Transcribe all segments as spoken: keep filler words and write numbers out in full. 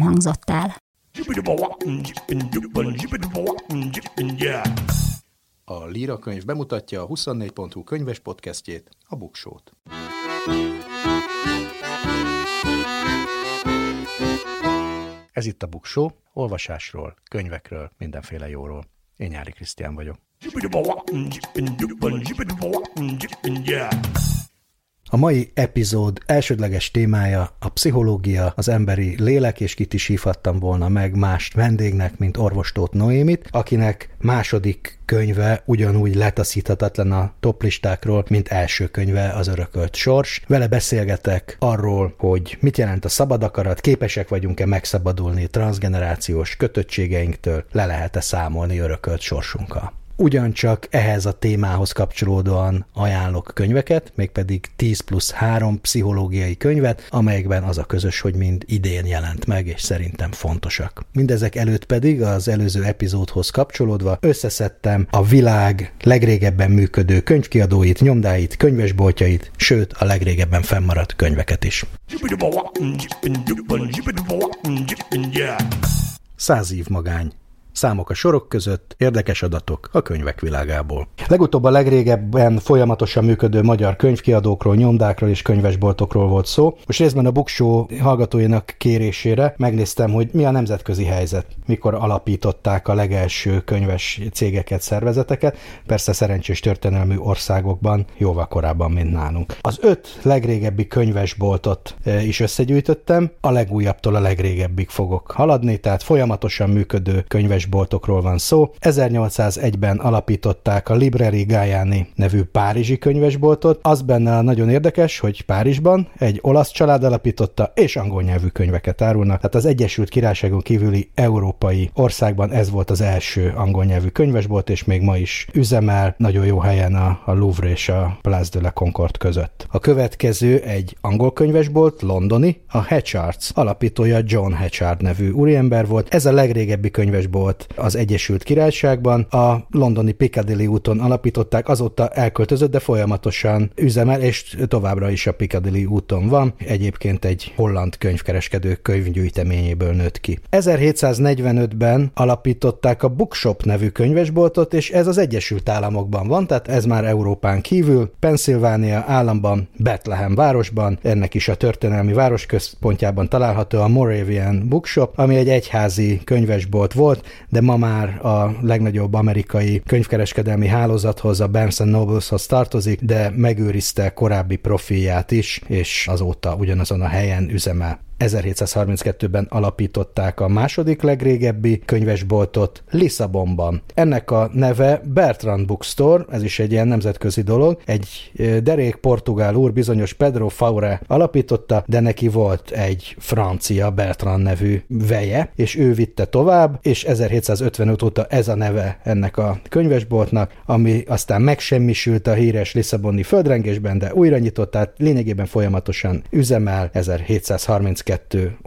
hangzott el. A Líra könyv bemutatja a huszonnégy pont hu könyves podcastjét, a Bookshow-t. Ez itt a Bookshow, olvasásról, könyvekről, mindenféle jóról. Én Nyári Krisztián vagyok. A mai epizód elsődleges témája a pszichológia, az emberi lélek, és kit is hívhattam volna meg mást vendégnek, mint orvostót Noémit, akinek második könyve ugyanúgy letaszíthatatlan a toplistákról, mint első könyve, az örökölt sors. Vele beszélgetek arról, hogy mit jelent a szabad akarat, képesek vagyunk-e megszabadulni transzgenerációs kötöttségeinktől, le lehet-e számolni örökölt sorsunkkal. Ugyancsak ehhez a témához kapcsolódóan ajánlok könyveket, mégpedig tíz plusz három pszichológiai könyvet, amelyekben az a közös, hogy mind idén jelent meg, és szerintem fontosak. Mindezek előtt pedig az előző epizódhoz kapcsolódva összeszedtem a világ legrégebben működő könyvkiadóit, nyomdáit, könyvesboltjait, sőt a legrégebben fennmaradt könyveket is. Száz év magány. Számok a sorok között, érdekes adatok a könyvek világából. Legutóbb a legrégebben folyamatosan működő magyar könyvkiadókról, nyomdákról és könyvesboltokról volt szó. Most részben a Bookshow hallgatóinak kérésére megnéztem, hogy mi a nemzetközi helyzet, mikor alapították a legelső könyves cégeket, szervezeteket, persze szerencsés történelmű országokban jóval korábban, mint nálunk. Az öt legrégebbi könyvesboltot is összegyűjtöttem, a legújabbtól a legrégebbig fogok haladni, tehát folyamatosan működő könyves boltokról van szó. ezernyolcszázegyben alapították a Librairie Galignani nevű párizsi könyvesboltot. Az benne nagyon érdekes, hogy Párizsban egy olasz család alapította, és angol nyelvű könyveket árulnak. Tehát az Egyesült Királyságon kívüli európai országban ez volt az első angol nyelvű könyvesbolt, és még ma is üzemel nagyon jó helyen a, a Louvre és a Place de la Concorde között. A következő egy angol könyvesbolt, londoni, a Hatchards. Alapítója John Hatchard nevű úriember volt. Ez a legrégebbi könyvesbolt az Egyesült Királyságban, a londoni Piccadilly úton alapították, azóta elköltözött, de folyamatosan üzemel, és továbbra is a Piccadilly úton van, egyébként egy holland könyvkereskedő könyvgyűjteményéből nőtt ki. ezerhétszáznegyvenötben alapították a Bookshop nevű könyvesboltot, és ez az Egyesült Államokban van, tehát ez már Európán kívül, Pennsylvania államban, Bethlehem városban, ennek is a történelmi városközpontjában található a Moravian Bookshop, ami egy egyházi könyvesbolt volt, de ma már a legnagyobb amerikai könyvkereskedelmi hálózathoz, a Barnes and Nobleshoz tartozik, de megőrizte korábbi profilját is, és azóta ugyanazon a helyen üzemel. ezerhétszázharminckettőben alapították a második legrégebbi könyvesboltot Lisszabonban. Ennek a neve Bertrand Bookstore, ez is egy ilyen nemzetközi dolog, egy derék portugál úr, bizonyos Pedro Faure alapította, de neki volt egy francia Bertrand nevű veje, és ő vitte tovább, és ezerhétszázötvenöt óta ez a neve ennek a könyvesboltnak, ami aztán megsemmisült a híres lisszaboni földrengésben, de újra nyitott, tehát lényegében folyamatosan üzemel ezerhétszázharminckettő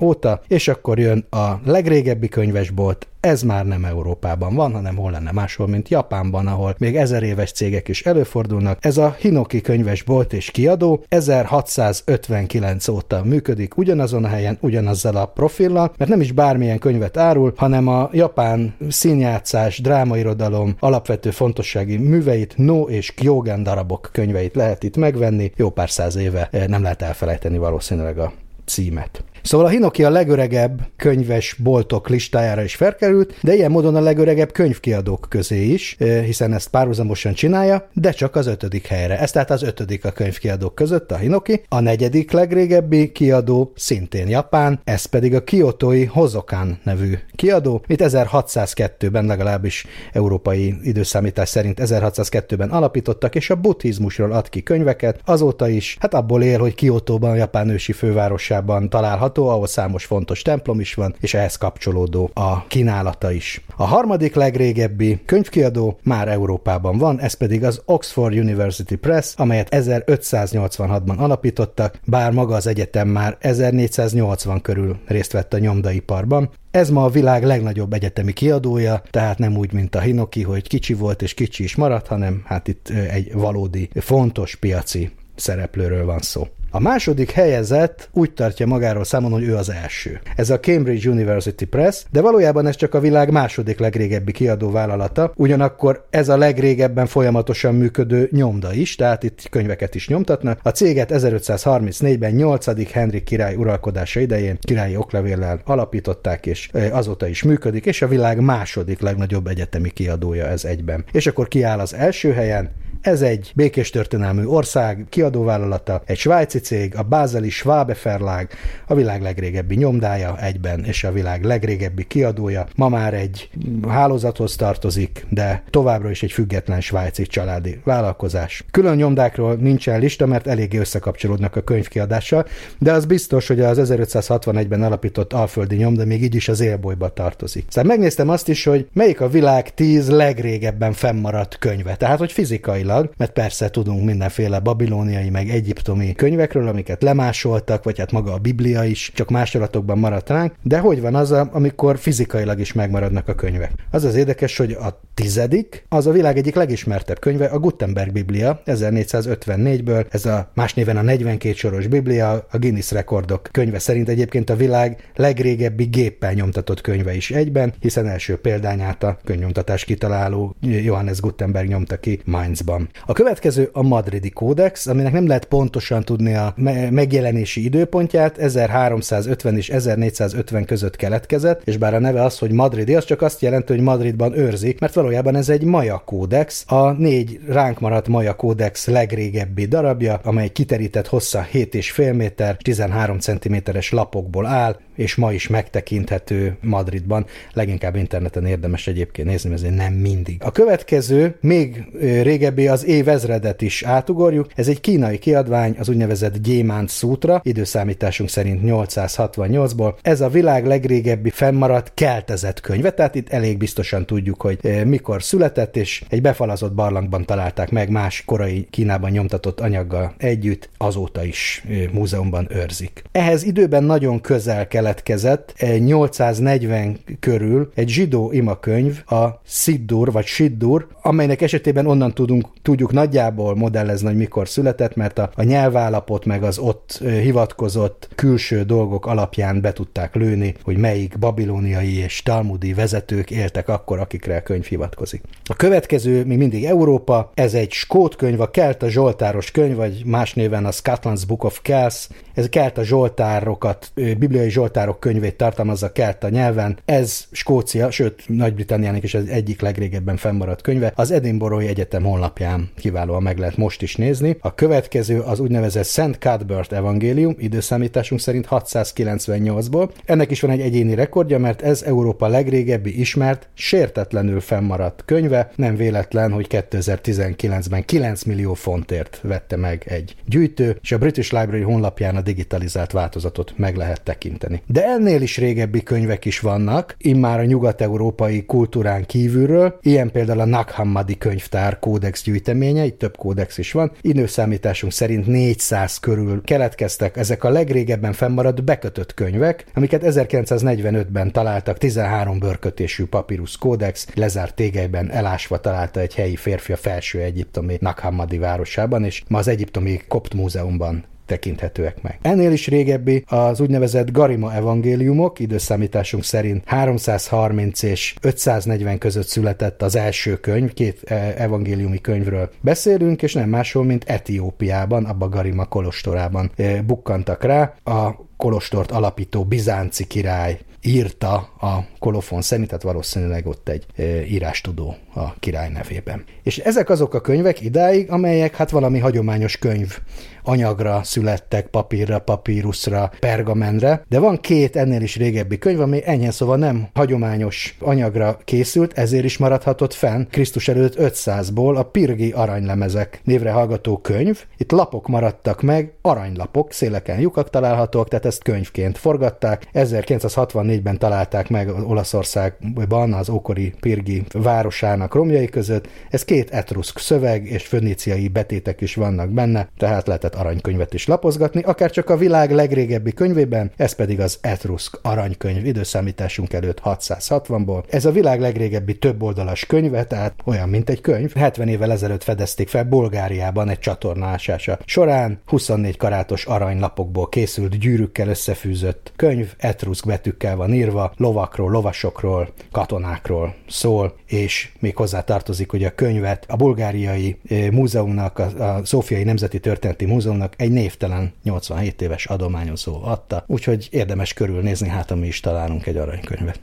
óta, és akkor jön a legrégebbi könyvesbolt, ez már nem Európában van, hanem hol lenne máshol, mint Japánban, ahol még ezer éves cégek is előfordulnak. Ez a Hinoki könyvesbolt és kiadó ezerhatszázötvenkilenc óta működik ugyanazon a helyen, ugyanazzal a profillal, mert nem is bármilyen könyvet árul, hanem a japán színjátszás, drámairodalom alapvető fontossági műveit, No és Kyogen darabok könyveit lehet itt megvenni, jó pár száz éve, nem lehet elfelejteni valószínűleg a címet. Szóval a Hinoki a legöregebb könyves boltok listájára is felkerült, de ilyen módon a legöregebb könyvkiadók közé is, hiszen ezt párhuzamosan csinálja, de csak az ötödik helyre. Ez tehát az ötödik a könyvkiadók között a Hinoki. A negyedik legrégebbi kiadó szintén Japán, ez pedig a kiotói Hozokán nevű kiadó, itt ezerhatszázkettőben, legalábbis európai időszámítás szerint ezerhatszázkettőben alapítottak, és a buddhizmusról ad ki könyveket, azóta is, hát abból él, hogy Kiotóban, Japán ősi fővárosában található, található, ahol számos fontos templom is van, és ehhez kapcsolódó a kínálata is. A harmadik legrégebbi könyvkiadó már Európában van, ez pedig az Oxford University Press, amelyet ezerötszáznyolcvanhatban alapítottak, bár maga az egyetem már ezernégyszáznyolcvan körül részt vett a nyomdaiparban. Ez ma a világ legnagyobb egyetemi kiadója, tehát nem úgy, mint a Hinoki, hogy kicsi volt és kicsi is maradt, hanem hát itt egy valódi, fontos piaci szereplőről van szó. A második helyezett úgy tartja magáról számon, hogy ő az első. Ez a Cambridge University Press, de valójában ez csak a világ második legrégebbi kiadóvállalata, ugyanakkor ez a legrégebben folyamatosan működő nyomda is, tehát itt könyveket is nyomtatnak. A céget ezerötszázharmincnégyben nyolcadik Henrik király uralkodása idején királyi oklevéllel alapították, és azóta is működik, és a világ második legnagyobb egyetemi kiadója ez egyben. És akkor ki áll az első helyen? Ez egy békés történelmű ország kiadóvállalata, egy svájci cég, a bázeli Schwabe Verlag, a világ legrégebbi nyomdája egyben, és a világ legrégebbi kiadója. Ma már egy hálózathoz tartozik, de továbbra is egy független svájci családi vállalkozás. Külön nyomdákról nincsen lista, mert eléggé összekapcsolódnak a könyvkiadással, de az biztos, hogy az ezerötszázhatvanegyben alapított alföldi nyomda még így is az élbolyba tartozik. Szóval megnéztem azt is, hogy melyik a világ tíz legrégebben fennmaradt könyve, tehát hogy fizikailag, mert persze tudunk mindenféle babilóniai meg egyiptomi könyvekről, amiket lemásoltak, vagy hát maga a Biblia is, csak másolatokban maradt ránk, de hogy van az, amikor fizikailag is megmaradnak a könyvek? Az az érdekes, hogy a tizedik, az a világ egyik legismertebb könyve, a Gutenberg Biblia ezernégyszázötvennégyből, ez a más néven a negyvenkét soros Biblia, a Guinness rekordok könyve szerint egyébként a világ legrégebbi géppel nyomtatott könyve is egyben, hiszen első példányát a könyvnyomtatás kitaláló Johannes Gutenberg nyomta ki Mainzban. A következő a Madridi kódex, aminek nem lehet pontosan tudni a me- megjelenési időpontját, ezerháromszázötven és ezernégyszázötven között keletkezett, és bár a neve az, hogy Madridi, az csak azt jelenti, hogy Madridban őrzi, mert valójában ez egy maja kódex, a négy ránk maradt maja kódex legrégebbi darabja, amely kiterített hossza hét és fél méter, tizenhárom centiméteres lapokból áll, és ma is megtekinthető Madridban, leginkább interneten érdemes egyébként nézni, ezért nem mindig. A következő, még régebbi, az évezredet is átugorjuk, ez egy kínai kiadvány, az úgynevezett Gyémánt szútra, időszámításunk szerint nyolcszázhatvannyolcból, ez a világ legrégebbi fennmaradt keltezett könyve, tehát itt elég biztosan tudjuk, hogy mikor született, és egy befalazott barlangban találták meg más korai Kínában nyomtatott anyaggal együtt, azóta is múzeumban őrzik. Ehhez időben nagyon közel keletkezett, nyolcszáznegyven körül egy zsidó imakönyv, a Sziddur, vagy Sziddur, amelynek esetében onnan tudunk, tudjuk nagyjából modellezni, hogy mikor született, mert a, a nyelvállapot meg az ott hivatkozott külső dolgok alapján be tudták lőni, hogy melyik babilóniai és talmudi vezetők éltek akkor, akikre a könyv hivatkozik. A következő még mindig Európa, ez egy skót könyv, a Kelta Zsoltáros könyv, vagy más néven a Scotland's Book of Cells, ez Kelta Zsoltárokat, bibliai Zsoltárok könyvét tartalmazza kelta nyelven, ez Skócia, sőt Nagy-Britanniának is az egyik legrégebben fennmaradt könyve, az Edinburghi Egyetem honlapján kiválóan meg lehet most is nézni. A következő az úgynevezett Saint Cuthbert Evangélium, időszámításunk szerint hatszázkilencvennyolcból. Ennek is van egy egyéni rekordja, mert ez Európa legrégebbi ismert, sértetlenül fennmaradt könyve, nem véletlen, hogy kétezer-tizenkilencben kilenc millió fontért vette meg egy gyűjtő, és a British Library honlapján a digitalizált változatot meg lehet tekinteni. De ennél is régebbi könyvek is vannak, immár a nyugat-európai kultúrán kívülről, ilyen például a Nakhammadi könyvtár kódex gyűjteménye, itt több kódex is van, időszámításunk szerint négyszáz körül keletkeztek ezek a legrégebben fennmaradt bekötött könyvek, amiket ezerkilencszáznegyvenötben találtak, tizenhárom bőrkötésű papírus kódex, lezárt tégelyben elásva találta egy helyi férfi a felső egyiptomi Nakhammadi városában, és ma az egyiptomi kopt múzeumban tekinthetőek meg. Ennél is régebbi az úgynevezett Garima evangéliumok, időszámításunk szerint háromszázharminc és ötszáznegyven között született az első könyv, két evangéliumi könyvről beszélünk, és nem máshol, mint Etiópiában, abba Garima kolostorában bukkantak rá. A kolostort alapító bizánci király írta a kolofon szerint, tehát valószínűleg ott egy írástudó a király nevében. És ezek azok a könyvek idáig, amelyek hát valami hagyományos könyv anyagra születtek, papírra, papíruszra, pergamentre, de van két ennél is régebbi könyv, ami enyhén szóval nem hagyományos anyagra készült, ezért is maradhatott fenn Krisztus előtt ötszázból a Pirgi aranylemezek névre hallgató könyv. Itt lapok maradtak meg, aranylapok, széleken lyukak találhatók, tehát ezt könyvként forgatták. ezerkilencszázhatvannégyben találták meg Olaszországban, az ókori Pirgi városának romjai között. Ez két etruszk szöveg, és föníciai betétek is vannak benne, tehát lehetett aranykönyvet is lapozgatni, akár csak a világ legrégebbi könyvében, ez pedig az Etruszk aranykönyv időszámításunk előtt hatszázhatvanból. Ez a világ legrégebbi többoldalas könyve, tehát olyan, mint egy könyv. hetven évvel ezelőtt fedezték fel Bulgáriában egy csatornaásása során, huszonnégy karátos aranylapokból készült, gyűrűkkel összefűzött könyv, etruszk betűkkel van írva, lovakról, lovasokról, katonákról szól, és még hozzá tartozik, hogy a könyvet a bulgáriai múzeumnak, a Szófiai Nemzeti Történeti Múzeumnak egy névtelen nyolcvanhét éves adományozó adta, úgyhogy érdemes körülnézni, hát mi is találunk egy aranykönyvet.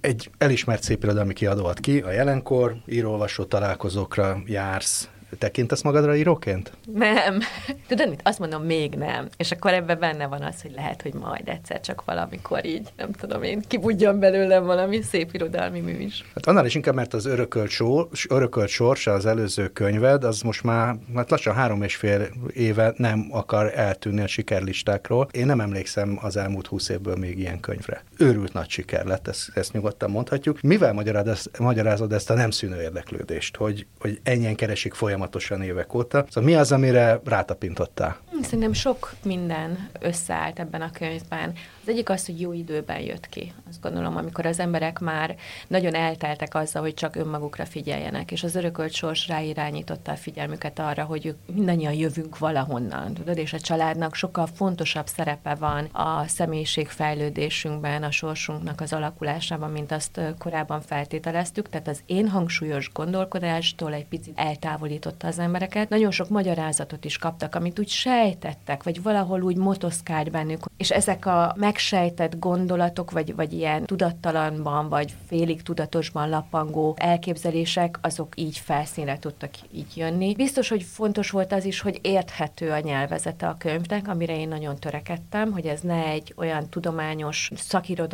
Egy elismert szépirodalmi kiadó ad ki a jelenkor, író-olvasó találkozókra jársz, tekintesz magadra íróként? Nem. Tudod mit? Azt mondom, még nem. És akkor ebben benne van az, hogy lehet, hogy majd egyszer csak valamikor így, nem tudom én, kibudjon belőlem valami szép irodalmi mű is. Hát annál is inkább, mert az örökölt, sor, örökölt sorsa, az előző könyved, az most már hát lassan három és fél éve nem akar eltűnni a sikerlistákról. Én nem emlékszem az elmúlt húsz évből még ilyen könyvre. Őrült nagy siker lett, ezt, ezt nyugodtan mondhatjuk. Mivel magyarázod ezt a nem szűnő érdeklődést, hogy, hogy ennyien keresik folyamatosan évek óta. Szóval mi az, amire rátapintottál? Szerintem sok minden összeállt ebben a könyvben. Az egyik az, hogy jó időben jött ki. Azt gondolom, amikor az emberek már nagyon elteltek azzal, hogy csak önmagukra figyeljenek, és az örökölt sors ráirányította a figyelmüket arra, hogy ők mindannyian jövünk valahonnan, tudod, és a családnak sokkal fontosabb szerepe van a személyiségfejlődésünkben, a sorsunknak az alakulásában, mint azt korábban feltételeztük, tehát az én hangsúlyos gondolkodástól egy picit eltávolította az embereket. Nagyon sok magyarázatot is kaptak, amit úgy sejtettek, vagy valahol úgy motoszkált bennük, és ezek a megsejtett gondolatok, vagy, vagy ilyen tudattalanban, vagy félig tudatosban lappangó elképzelések, azok így felszínre tudtak így jönni. Biztos, hogy fontos volt az is, hogy érthető a nyelvezete a könyvnek, amire én nagyon törekedtem, hogy ez ne egy olyan tudományos szakirodalom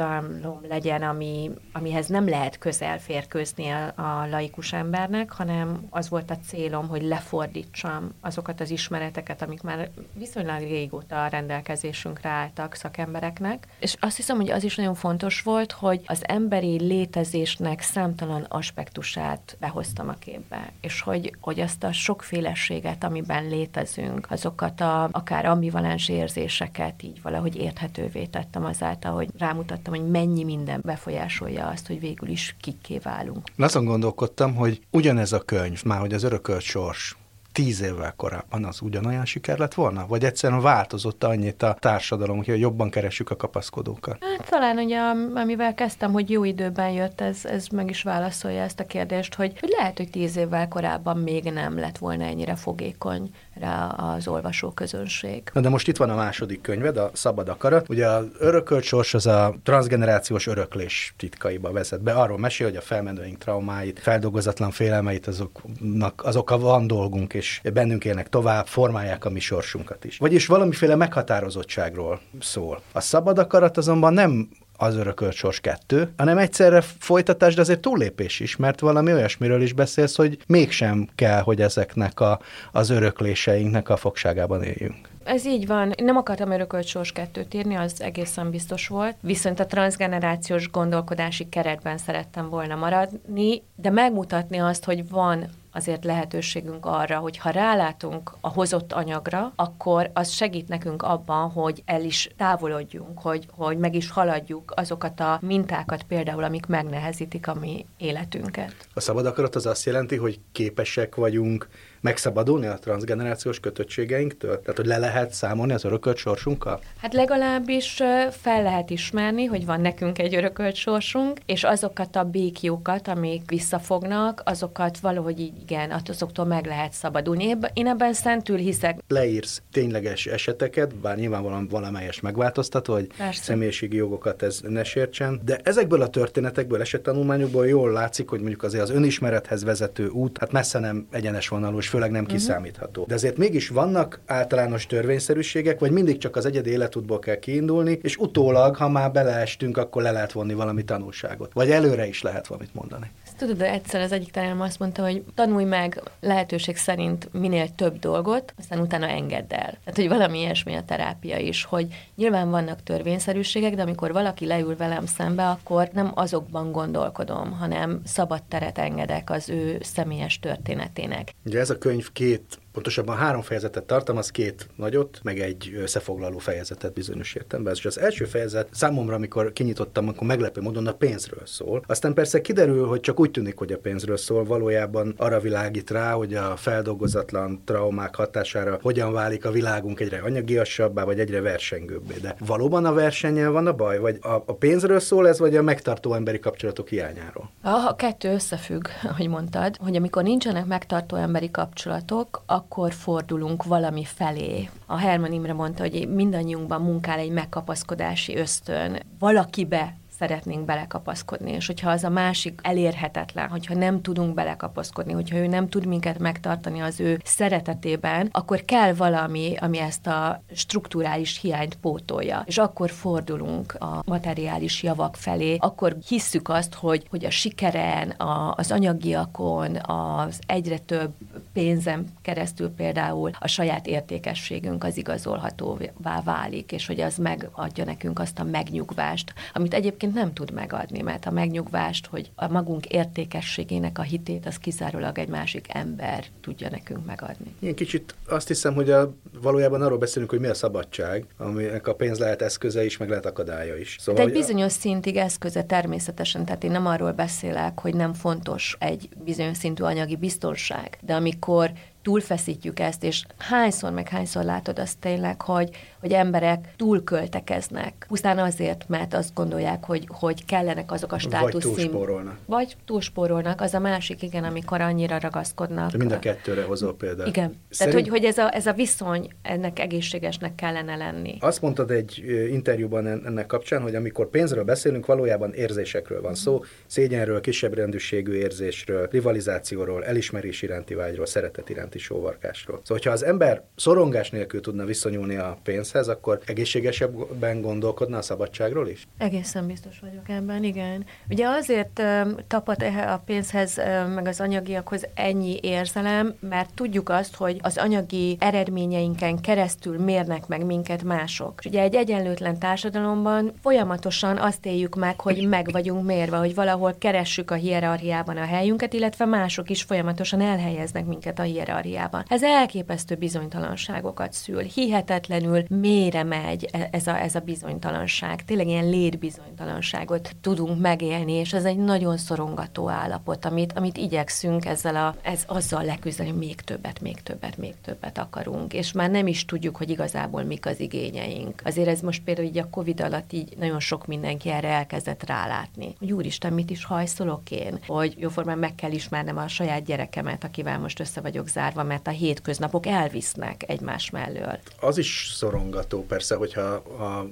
legyen, ami, amihez nem lehet közel férkőzni a, a laikus embernek, hanem az volt a célom, hogy lefordítsam azokat az ismereteket, amik már viszonylag régóta a rendelkezésünkre álltak szakemberek. És azt hiszem, hogy az is nagyon fontos volt, hogy az emberi létezésnek számtalan aspektusát behoztam a képbe, és hogy, hogy azt a sokféleséget, amiben létezünk, azokat a, akár ambivalens érzéseket így valahogy érthetővé tettem azáltal, hogy rámutattam, hogy mennyi minden befolyásolja azt, hogy végül is kikké válunk. Azon gondolkodtam, hogy ugyanez a könyv, már hogy az örökölt sors, tíz évvel korábban az ugyanolyan siker lett volna? Vagy egyszerűen változott annyit a társadalom, hogy jobban keressük a kapaszkodókat? Hát talán ugye, amivel kezdtem, hogy jó időben jött, ez, ez meg is válaszolja ezt a kérdést, hogy, hogy lehet, hogy tíz évvel korábban még nem lett volna ennyire fogékony rá az olvasóközönség. Na de most itt van a második könyved, a Szabad akarat. Ugye az örökölt sors az a transzgenerációs öröklés titkaiba vezet be. Arról mesél, hogy a felmenőink traumáit, feldolgozatlan félelmeit, azoknak, azokkal van dolgunk, és bennünk élnek tovább, formálják a mi sorsunkat is. Vagyis valamiféle meghatározottságról szól. A szabad akarat azonban nem az örökölt sors kettő, hanem egyszerre folytatás, de azért túllépés is, mert valami olyasmiről is beszélsz, hogy mégsem kell, hogy ezeknek a, az örökléseinknek a fogságában éljünk. Ez így van. Én nem akartam örökölt sors kettőt írni, az egészen biztos volt, viszont a transzgenerációs gondolkodási keretben szerettem volna maradni, de megmutatni azt, hogy van azért lehetőségünk arra, hogy ha rálátunk a hozott anyagra, akkor az segít nekünk abban, hogy el is távolodjunk, hogy, hogy meg is haladjuk azokat a mintákat például, amik megnehezítik a mi életünket. A szabad akarat az azt jelenti, hogy képesek vagyunk megszabadulni a transzgenerációs kötöttségeinktől? Tehát, hogy le lehet számolni az örökölt sorsunkkal? Hát legalábbis fel lehet ismerni, hogy van nekünk egy örökölt sorsunk, és azokat a békjókat, amik visszafognak, azokat valahogy így igen, azoktól meg lehet szabadulni. Én ebben szentül hiszek. Leírsz tényleges eseteket, bár nyilvánvalóan valamelyest megváltoztatva, hogy persze. Személyiségi jogokat ez ne sértsen, de ezekből a történetekből, esettanulmányokból jól látszik, hogy mondjuk azért az önismerethez vezető út, hát messze nem egyenes vonalú, és főleg nem uh-huh. kiszámítható. De azért mégis vannak általános törvényszerűségek, vagy mindig csak az egyedi életútból kell kiindulni, és utólag, ha már beleestünk, akkor le lehet vonni valami tanulságot. Vagy előre is lehet valamit mondani. Tudod, de egyszer az egyik tanárom azt mondta, hogy tanulj meg lehetőség szerint minél több dolgot, aztán utána engedd el. Tehát, hogy valami ilyesmi a terápia is, hogy nyilván vannak törvényszerűségek, de amikor valaki leül velem szembe, akkor nem azokban gondolkodom, hanem szabad teret engedek az ő személyes történetének. Ugye ez a könyv két, pontosabban három fejezetet tartalmaz, két nagyot, meg egy összefoglaló fejezetet bizonyos értelemben. És az első fejezet számomra, amikor kinyitottam, akkor meglepő módon a pénzről szól. Aztán persze kiderül, hogy csak úgy tűnik, hogy a pénzről szól, valójában arra világít rá, hogy a feldolgozatlan traumák hatására hogyan válik a világunk egyre anyagiasabbá, vagy egyre versengőbbé. De valóban a versennyel van a baj? Vagy a, a pénzről szól ez, vagy a megtartó emberi kapcsolatok hiányáról? A kettő összefügg, ahogy mondtad, hogy amikor nincsenek megtartó emberi kapcsolatok, akkor fordulunk valami felé. A Herman Imre mondta, hogy mindannyiunkban munkál egy megkapaszkodási ösztön. Valakibe szeretnénk belekapaszkodni, és hogyha az a másik elérhetetlen, hogyha nem tudunk belekapaszkodni, hogyha ő nem tud minket megtartani az ő szeretetében, akkor kell valami, ami ezt a strukturális hiányt pótolja. És akkor fordulunk a materiális javak felé, akkor hisszük azt, hogy, hogy a sikeren, a, az anyagiakon, az egyre több pénzem keresztül például a saját értékességünk az igazolhatóvá válik, és hogy az megadja nekünk azt a megnyugvást, amit egyébként nem tud megadni, mert a megnyugvást, hogy a magunk értékességének a hitét, az kizárólag egy másik ember tudja nekünk megadni. Én kicsit azt hiszem, hogy a, valójában arról beszélünk, hogy mi a szabadság, aminek a pénz lehet eszköze is, meg lehet akadálya is. Szóval, de egy bizonyos a... szintig eszköze természetesen, tehát én nem arról beszélek, hogy nem fontos egy bizonyos szintű anyagi biztonság, de amikor túlfeszítjük ezt, és hányszor meg hányszor látod azt tényleg, hogy, hogy emberek túlköltekeznek. Pusztán azért, mert azt gondolják, hogy, hogy kellenek azok a státuszszín. Vagy túlspórolnak. Vagy túlspórolnak, az a másik, igen, amikor annyira ragaszkodnak. De mind a kettőre hozol példát. Igen. Szerint... Tehát, hogy, hogy ez, a, ez a viszony, ennek egészségesnek kellene lenni. Azt mondtad egy interjúban ennek kapcsán, hogy amikor pénzről beszélünk, valójában érzésekről van szó, szégyenről, kisebbrendűségű érzésről, rivalizációról, elismerés iránti vágyról, szeretet iránti sóvargásról. Szóval, ha az ember szorongás nélkül tudna viszonyulni a pénzhez, akkor egészségesebben gondolkodna a szabadságról is? Egészen biztos vagyok ebben, igen. Ugye azért um, tapad a pénzhez, um, meg az anyagiakhoz ennyi érzelem, mert tudjuk azt, hogy az anyagi eredményeinken keresztül mérnek meg minket mások. És ugye egy egyenlőtlen társadalomban folyamatosan azt éljük meg, hogy meg vagyunk mérve, hogy valahol keressük a hierarchiában a helyünket, illetve mások is folyamatosan elhelyeznek minket a hierarchiában. Ez elképesztő bizonytalanságokat szül. Hihetetlenül mélyre megy ez a, ez a bizonytalanság. Tényleg ilyen létbizonytalanságot tudunk megélni, és ez egy nagyon szorongató állapot, amit, amit igyekszünk ezzel a, ez azzal leküzdeni, hogy még többet, még többet, még többet akarunk, és már nem is tudjuk, hogy igazából mik az igényeink. Azért ez most például így a Covid alatt így nagyon sok mindenki erre elkezdett rálátni. Hogy úristen, mit is hajszolok én? Hogy jóformán meg kell ismernem a saját gyerekemet, akivel most össze vagyok zárva, mert a hétköznapok elvisznek egymás mellől. Az is szorongató persze, hogyha a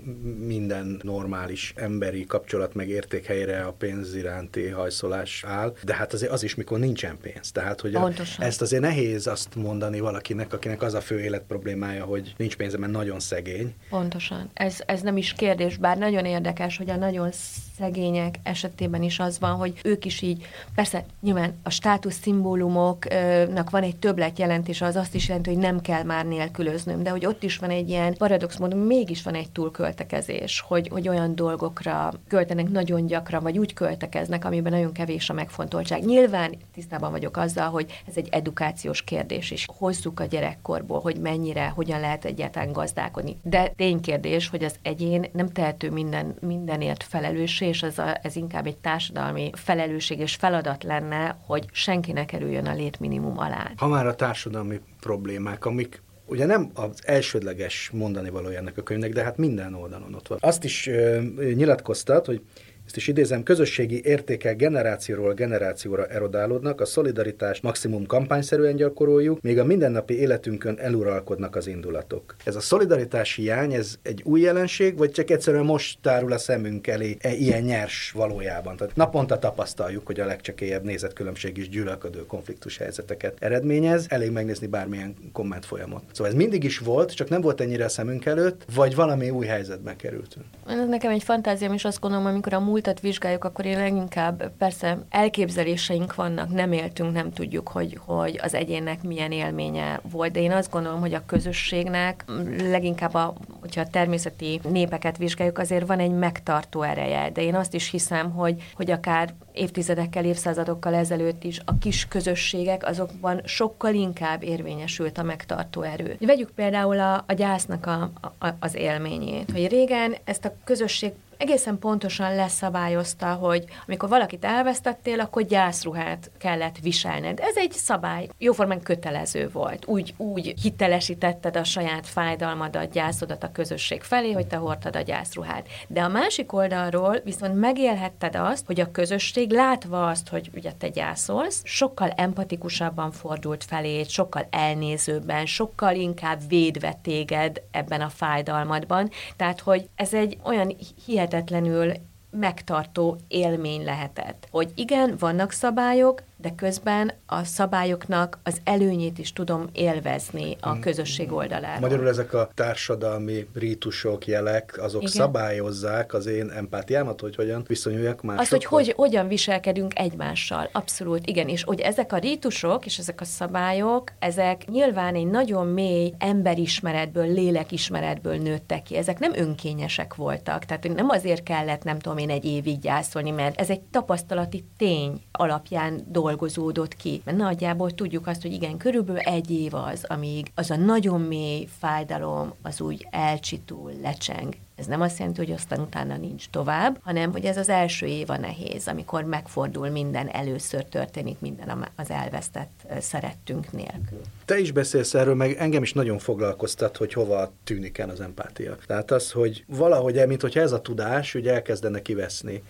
minden normális emberi kapcsolat meg érték helyére a pénz iránti hajszolás áll, de hát azért az is, mikor nincsen pénz. Tehát, hogy a, ezt azért nehéz azt mondani valakinek, akinek az a fő élet problémája, hogy nincs pénze, mert nagyon szegény. Pontosan. Ez, ez nem is kérdés, bár nagyon érdekes, hogy a nagyon szegények esetében is az van, hogy ők is így, persze nyilván a státusz szimbólumoknak van egy többlet jelentése, az azt is jelenti, hogy nem kell már nélkülöznöm, de hogy ott is van egy ilyen paradox módon, mégis van egy túlköltekezés, hogy, hogy olyan dolgokra költenek nagyon gyakran, vagy úgy költekeznek, amiben nagyon kevés a megfontoltság. Nyilván tisztában vagyok azzal, hogy ez egy edukációs kérdés is. Hozzuk a gyerekkorból, hogy mennyire, hogyan lehet egyáltalán gazdálkodni. De ténykérdés, hogy az egyén nem tehető minden, mindenért felelős, és ez, a, ez inkább egy társadalmi felelősség és feladat lenne, hogy senki ne kerüljön a létminimum alá. Ha már a társadalmi problémák, amik ugye nem az elsődleges mondani valója ennek a könyvnek, de hát minden oldalon ott van. Azt is ö, nyilatkoztat, hogy Ezt is idézem, közösségi értékek generációról generációra erodálódnak, a szolidaritást maximum kampányszerűen gyakoroljuk, még a mindennapi életünkön eluralkodnak az indulatok. Ez a szolidaritás hiány, ez egy új jelenség, vagy csak egyszerűen most tárul a szemünk elé e ilyen nyers valójában? Tehát naponta tapasztaljuk, hogy a legcsekélyebb nézetkülönbség is gyűlölködő konfliktus helyzeteket eredményez, elég megnézni bármilyen komment folyamot. Szóval ez mindig is volt, csak nem volt ennyire a szemünk előtt, vagy valami új helyzetbe kerültünk. Nekem egy fantáziám, és azt gondolom, amikor a múltat vizsgáljuk, akkor én leginkább persze elképzeléseink vannak, nem éltünk, nem tudjuk, hogy, hogy az egyének milyen élménye volt, de én azt gondolom, hogy a közösségnek leginkább, a, hogyha a természeti népeket vizsgáljuk, azért van egy megtartó ereje, de én azt is hiszem, hogy, hogy akár évtizedekkel, évszázadokkal ezelőtt is a kis közösségek, azokban sokkal inkább érvényesült a megtartó erő. Vegyük például a, a gyásznak a, a, az élményét, hogy régen ezt a közösség egészen pontosan leszabályozta, hogy amikor valakit elvesztettél, akkor gyászruhát kellett viselned. Ez egy szabály, jóformán kötelező volt. Úgy, úgy hitelesítetted a saját fájdalmadat, gyászodat a közösség felé, hogy te hordtad a gyászruhát. De a másik oldalról viszont megélhetted azt, hogy a közösség látva azt, hogy ugye te gyászolsz, sokkal empatikusabban fordult felé, sokkal elnézőbben, sokkal inkább védve téged ebben a fájdalmadban. Tehát, hogy ez egy olyan hihetetlen megtartó élmény lehetett. Hogy igen, vannak szabályok, de közben a szabályoknak az előnyét is tudom élvezni a közösség oldalára. Magyarul ezek a társadalmi rítusok, jelek, azok igen, szabályozzák az én empátiámat, hogy hogyan viszonyuljak másokkal. Az, hogy, hogy hogyan viselkedünk egymással. Abszolút, igen. És hogy ezek a rítusok és ezek a szabályok, ezek nyilván egy nagyon mély emberismeretből, lélekismeretből nőttek ki. Ezek nem önkényesek voltak. Tehát nem azért kellett, nem tudom én, egy évig gyászolni, mert ez egy tapasztalati tény alapján dolgozik. dolgozódott ki. Mert nagyjából tudjuk azt, hogy igen, körülbelül egy év az, amíg az a nagyon mély fájdalom az úgy elcsitul, lecseng. Ez nem azt jelenti, hogy aztán utána nincs tovább, hanem hogy ez az első év a nehéz, amikor megfordul minden, először történik minden az elvesztett szerettünk nélkül. Te is beszélsz erről, meg engem is nagyon foglalkoztat, hogy hova tűnik el az empátia. Tehát az, hogy valahogy, mint hogyha ez a tudás, ugye elkezdene kiveszni.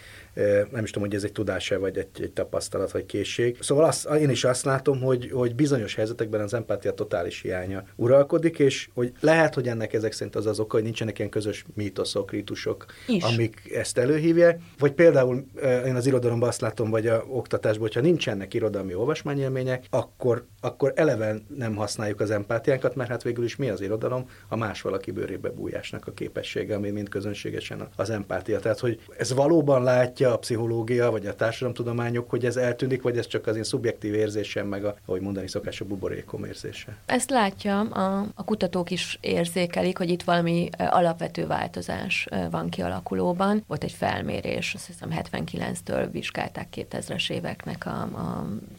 Nem is tudom, hogy ez egy tudása, vagy egy, egy tapasztalat, vagy készség. Szóval azt, én is azt látom, hogy, hogy bizonyos helyzetekben az empátia totális hiánya uralkodik, és hogy lehet, hogy ennek ezek szerint az az oka, hogy nincsenek ilyen közös mítoszok, rítusok, is, amik ezt előhívják. Vagy például én az irodalomban azt látom, vagy a oktatásban, hogyha nincsenek irodalmi olvasmányélmények, akkor, akkor eleven nem használjuk az empátiánkat, mert hát végül is mi az irodalom? A más valaki bőrébe bújásnak a képessége, ami mind közönségesen az empátia. Tehát, hogy ez valóban látja a pszichológia, vagy a társadalomtudományok, hogy ez eltűnik, vagy ez csak az én szubjektív érzésem, meg a, ahogy mondani szokás, a buborékom érzése. Ezt látjam, a, a kutatók is érzékelik, hogy itt valami alapvető változás van kialakulóban. Volt egy felmérés, azt hiszem hetvenkilenctől vizsgálták kétezres éveknek az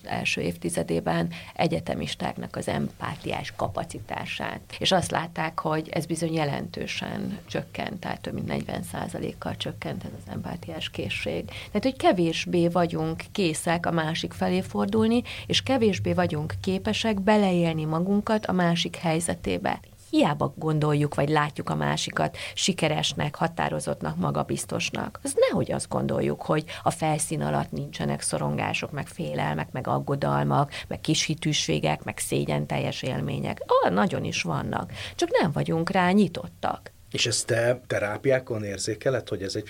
első évtizedében egyetemistáknak az empátiás kapacitását. És azt látták, hogy ez bizony jelentősen csökkent, tehát több mint negyven százalékkal csökkent ez az empátiás készség. Tehát, hogy kevésbé vagyunk készek a másik felé fordulni, és kevésbé vagyunk képesek beleélni magunkat a másik helyzetébe. Hiába gondoljuk, vagy látjuk a másikat sikeresnek, határozottnak, magabiztosnak. Az nehogy azt gondoljuk, hogy a felszín alatt nincsenek szorongások, meg félelmek, meg aggodalmak, meg kishitűségek, meg szégyenteljes élmények. Ah, nagyon is vannak, csak nem vagyunk rá nyitottak. És ezt te terápiákon érzékeled, hogy ez egy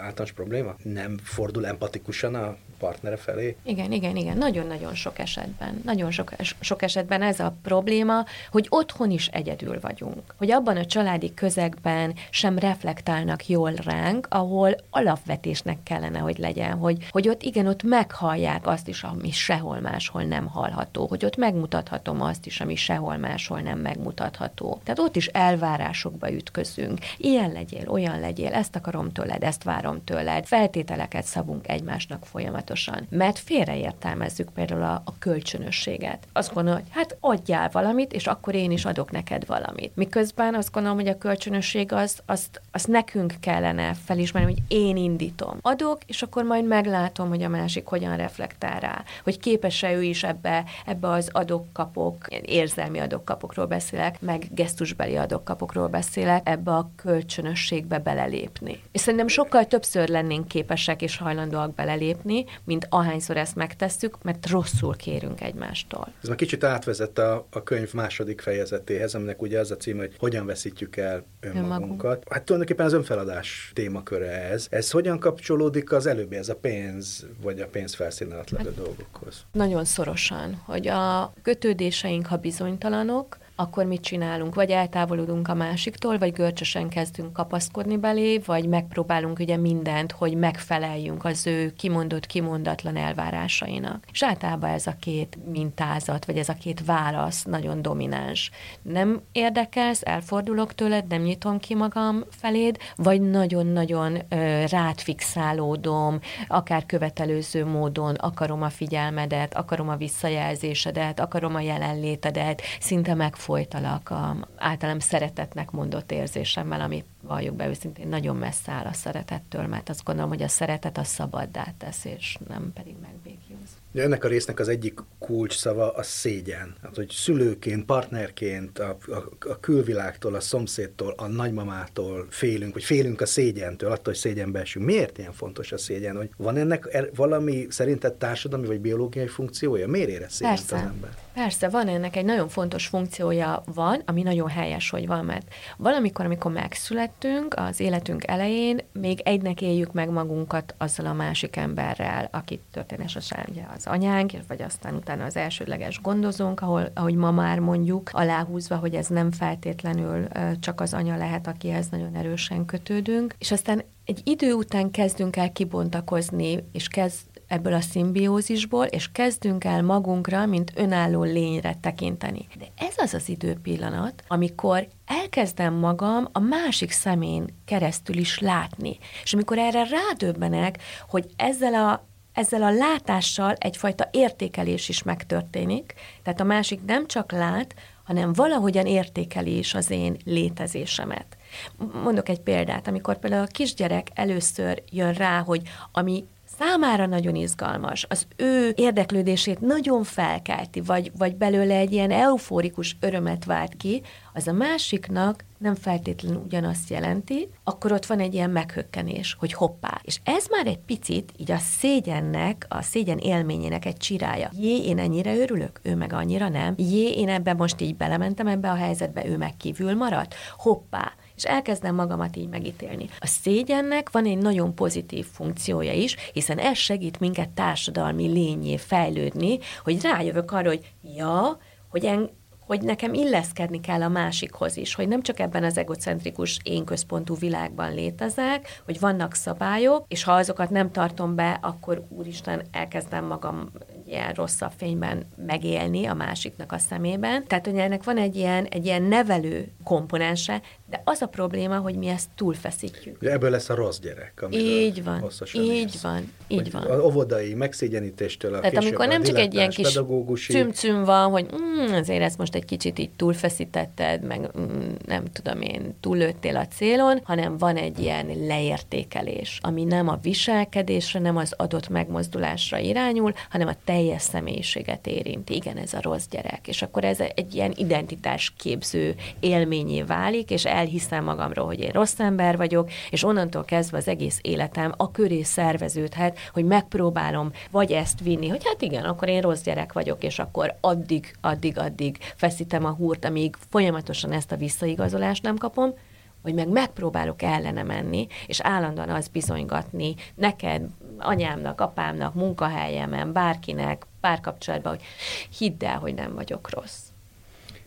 általános probléma? Nem fordul empatikusan a partnere felé? Igen, igen, igen. Nagyon-nagyon sok esetben. Nagyon sok, sok esetben ez a probléma, hogy otthon is egyedül vagyunk. Hogy abban a családi közegben sem reflektálnak jól ránk, ahol alapvetésnek kellene, hogy legyen. Hogy, hogy ott igen, ott meghallják azt is, ami sehol máshol nem hallható. Hogy ott megmutathatom azt is, ami sehol máshol nem megmutatható. Tehát ott is elvárásokba ütközünk. Ilyen legyél, olyan legyél, ezt akarom tőled, ezt várom tőled, feltételeket szabunk egymásnak folyamatosan. pontosan. Mert félreértelmezzük például a, a kölcsönösséget. Azt gondolom, hogy hát adjál valamit, és akkor én is adok neked valamit. Miközben azt gondolom, hogy a kölcsönösség az, azt, azt nekünk kellene felismerni, hogy én indítom. Adok, és akkor majd meglátom, hogy a másik hogyan reflektál rá, hogy képes-e ő is ebbe, ebbe az adok-kapok, érzelmi adok-kapokról beszélek, meg gesztusbeli adok-kapokról beszélek, ebbe a kölcsönösségbe belelépni. És szerintem sokkal többször lennénk képesek és hajlandóak belelépni, mint ahányszor ezt megtesszük, mert rosszul kérünk egymástól. Ez már kicsit átvezet a, a könyv második fejezetéhez, aminek ugye az a cím, hogy hogyan veszítjük el önmagunkat. Önmagunk. Hát tulajdonképpen az önfeladás témaköre ez. Ez hogyan kapcsolódik az előbbi, ez a pénz, vagy a pénz felszínen átledő hát dolgokhoz? Nagyon szorosan, hogy a kötődéseink, ha bizonytalanok, akkor mit csinálunk? Vagy eltávolodunk a másiktól, vagy görcsösen kezdünk kapaszkodni belé, vagy megpróbálunk ugye mindent, hogy megfeleljünk az ő kimondott, kimondatlan elvárásainak. És általában ez a két mintázat, vagy ez a két válasz nagyon domináns. Nem érdekelsz, elfordulok tőled, nem nyitom ki magam feléd, vagy nagyon-nagyon ö, rád fixálódom, akár követelőző módon akarom a figyelmedet, akarom a visszajelzésedet, akarom a jelenlétedet, szinte meg folytalak a általam szeretetnek mondott érzésemmel, ami valljuk be őszintén nagyon messze áll a szeretettől, mert azt gondolom, hogy a szeretet a szabaddá tesz, és nem pedig megbékjóz. De ennek a résznek az egyik kulcsszava a szégyen. Hát, hogy szülőként, partnerként, a, a, a külvilágtól, a szomszédtól, a nagymamától félünk, hogy félünk a szégyentől, attól, hogy szégyenbe esünk. Miért ilyen fontos a szégyen? Hogy van ennek er, valami szerinted társadalmi vagy biológiai funkciója? Miért érez szégyent az ember? Persze, van ennek egy nagyon fontos funkciója van, ami nagyon helyes, hogy van, mert valamikor, amikor megszülettünk, az életünk elején még egynek éljük meg magunkat azzal a másik emberrel, akit történetesen az anyánk, vagy aztán utána az elsődleges gondozónk, ahol, ahogy ma már mondjuk, aláhúzva, hogy ez nem feltétlenül csak az anya lehet, akihez nagyon erősen kötődünk, és aztán egy idő után kezdünk el kibontakozni, és kezd ebből a szimbiózisból, és kezdünk el magunkra, mint önálló lényre tekinteni. De ez az az időpillanat, amikor elkezdem magam a másik szemén keresztül is látni. És amikor erre rádöbbenek, hogy ezzel a Ezzel a látással egyfajta értékelés is megtörténik, tehát a másik nem csak lát, hanem valahogyan értékeli is az én létezésemet. Mondok egy példát, amikor például a kisgyerek először jön rá, hogy ami számára nagyon izgalmas, az ő érdeklődését nagyon felkelti, vagy, vagy belőle egy ilyen eufórikus örömet vált ki, az a másiknak nem feltétlenül ugyanazt jelenti, akkor ott van egy ilyen meghökkenés, hogy hoppá. És ez már egy picit így a szégyennek, a szégyen élményének egy csirája. Jé, én ennyire örülök, ő meg annyira nem. Jé, én ebben most így belementem ebbe a helyzetbe, ő meg kívül maradt. Hoppá. És elkezdem magamat így megítélni. A szégyennek van egy nagyon pozitív funkciója is, hiszen ez segít minket társadalmi lényé fejlődni, hogy rájövök arra, hogy ja, hogy en, hogy nekem illeszkedni kell a másikhoz is, hogy nem csak ebben az egocentrikus, énközpontú világban létezek, hogy vannak szabályok, és ha azokat nem tartom be, akkor úristen, elkezdem magam ilyen rosszabb fényben megélni a másiknak a szemében. Tehát, hogy ennek van egy ilyen, egy ilyen nevelő komponense, de az a probléma, hogy mi ezt túlfeszítjük. De ebből lesz a rossz gyerek, amiről így van, így lesz. Van, így hogy van. A óvodai megszégyenítéstől a tehát később amikor nem csak egy ilyen kis cüm-cüm van, hogy mm, azért ezt most egy kicsit így túlfeszítetted, meg mm, nem tudom én, túllőttél a célon, hanem van egy ilyen leértékelés, ami nem a viselkedésre, nem az adott megmozdulásra irányul, hanem a teljes személyiséget érinti. Igen, ez a rossz gyerek. És akkor ez egy ilyen identitásképző élményé válik, és elhiszem magamról, hogy én rossz ember vagyok, és onnantól kezdve az egész életem a köré szerveződhet, hogy megpróbálom vagy ezt vinni, hogy hát igen, akkor én rossz gyerek vagyok, és akkor addig, addig, addig feszítem a húrt, amíg folyamatosan ezt a visszaigazolást nem kapom, hogy meg megpróbálok ellene menni, és állandóan azt bizonygatni neked, anyámnak, apámnak, munkahelyemen, bárkinek, párkapcsolatban, hogy hidd el, hogy nem vagyok rossz.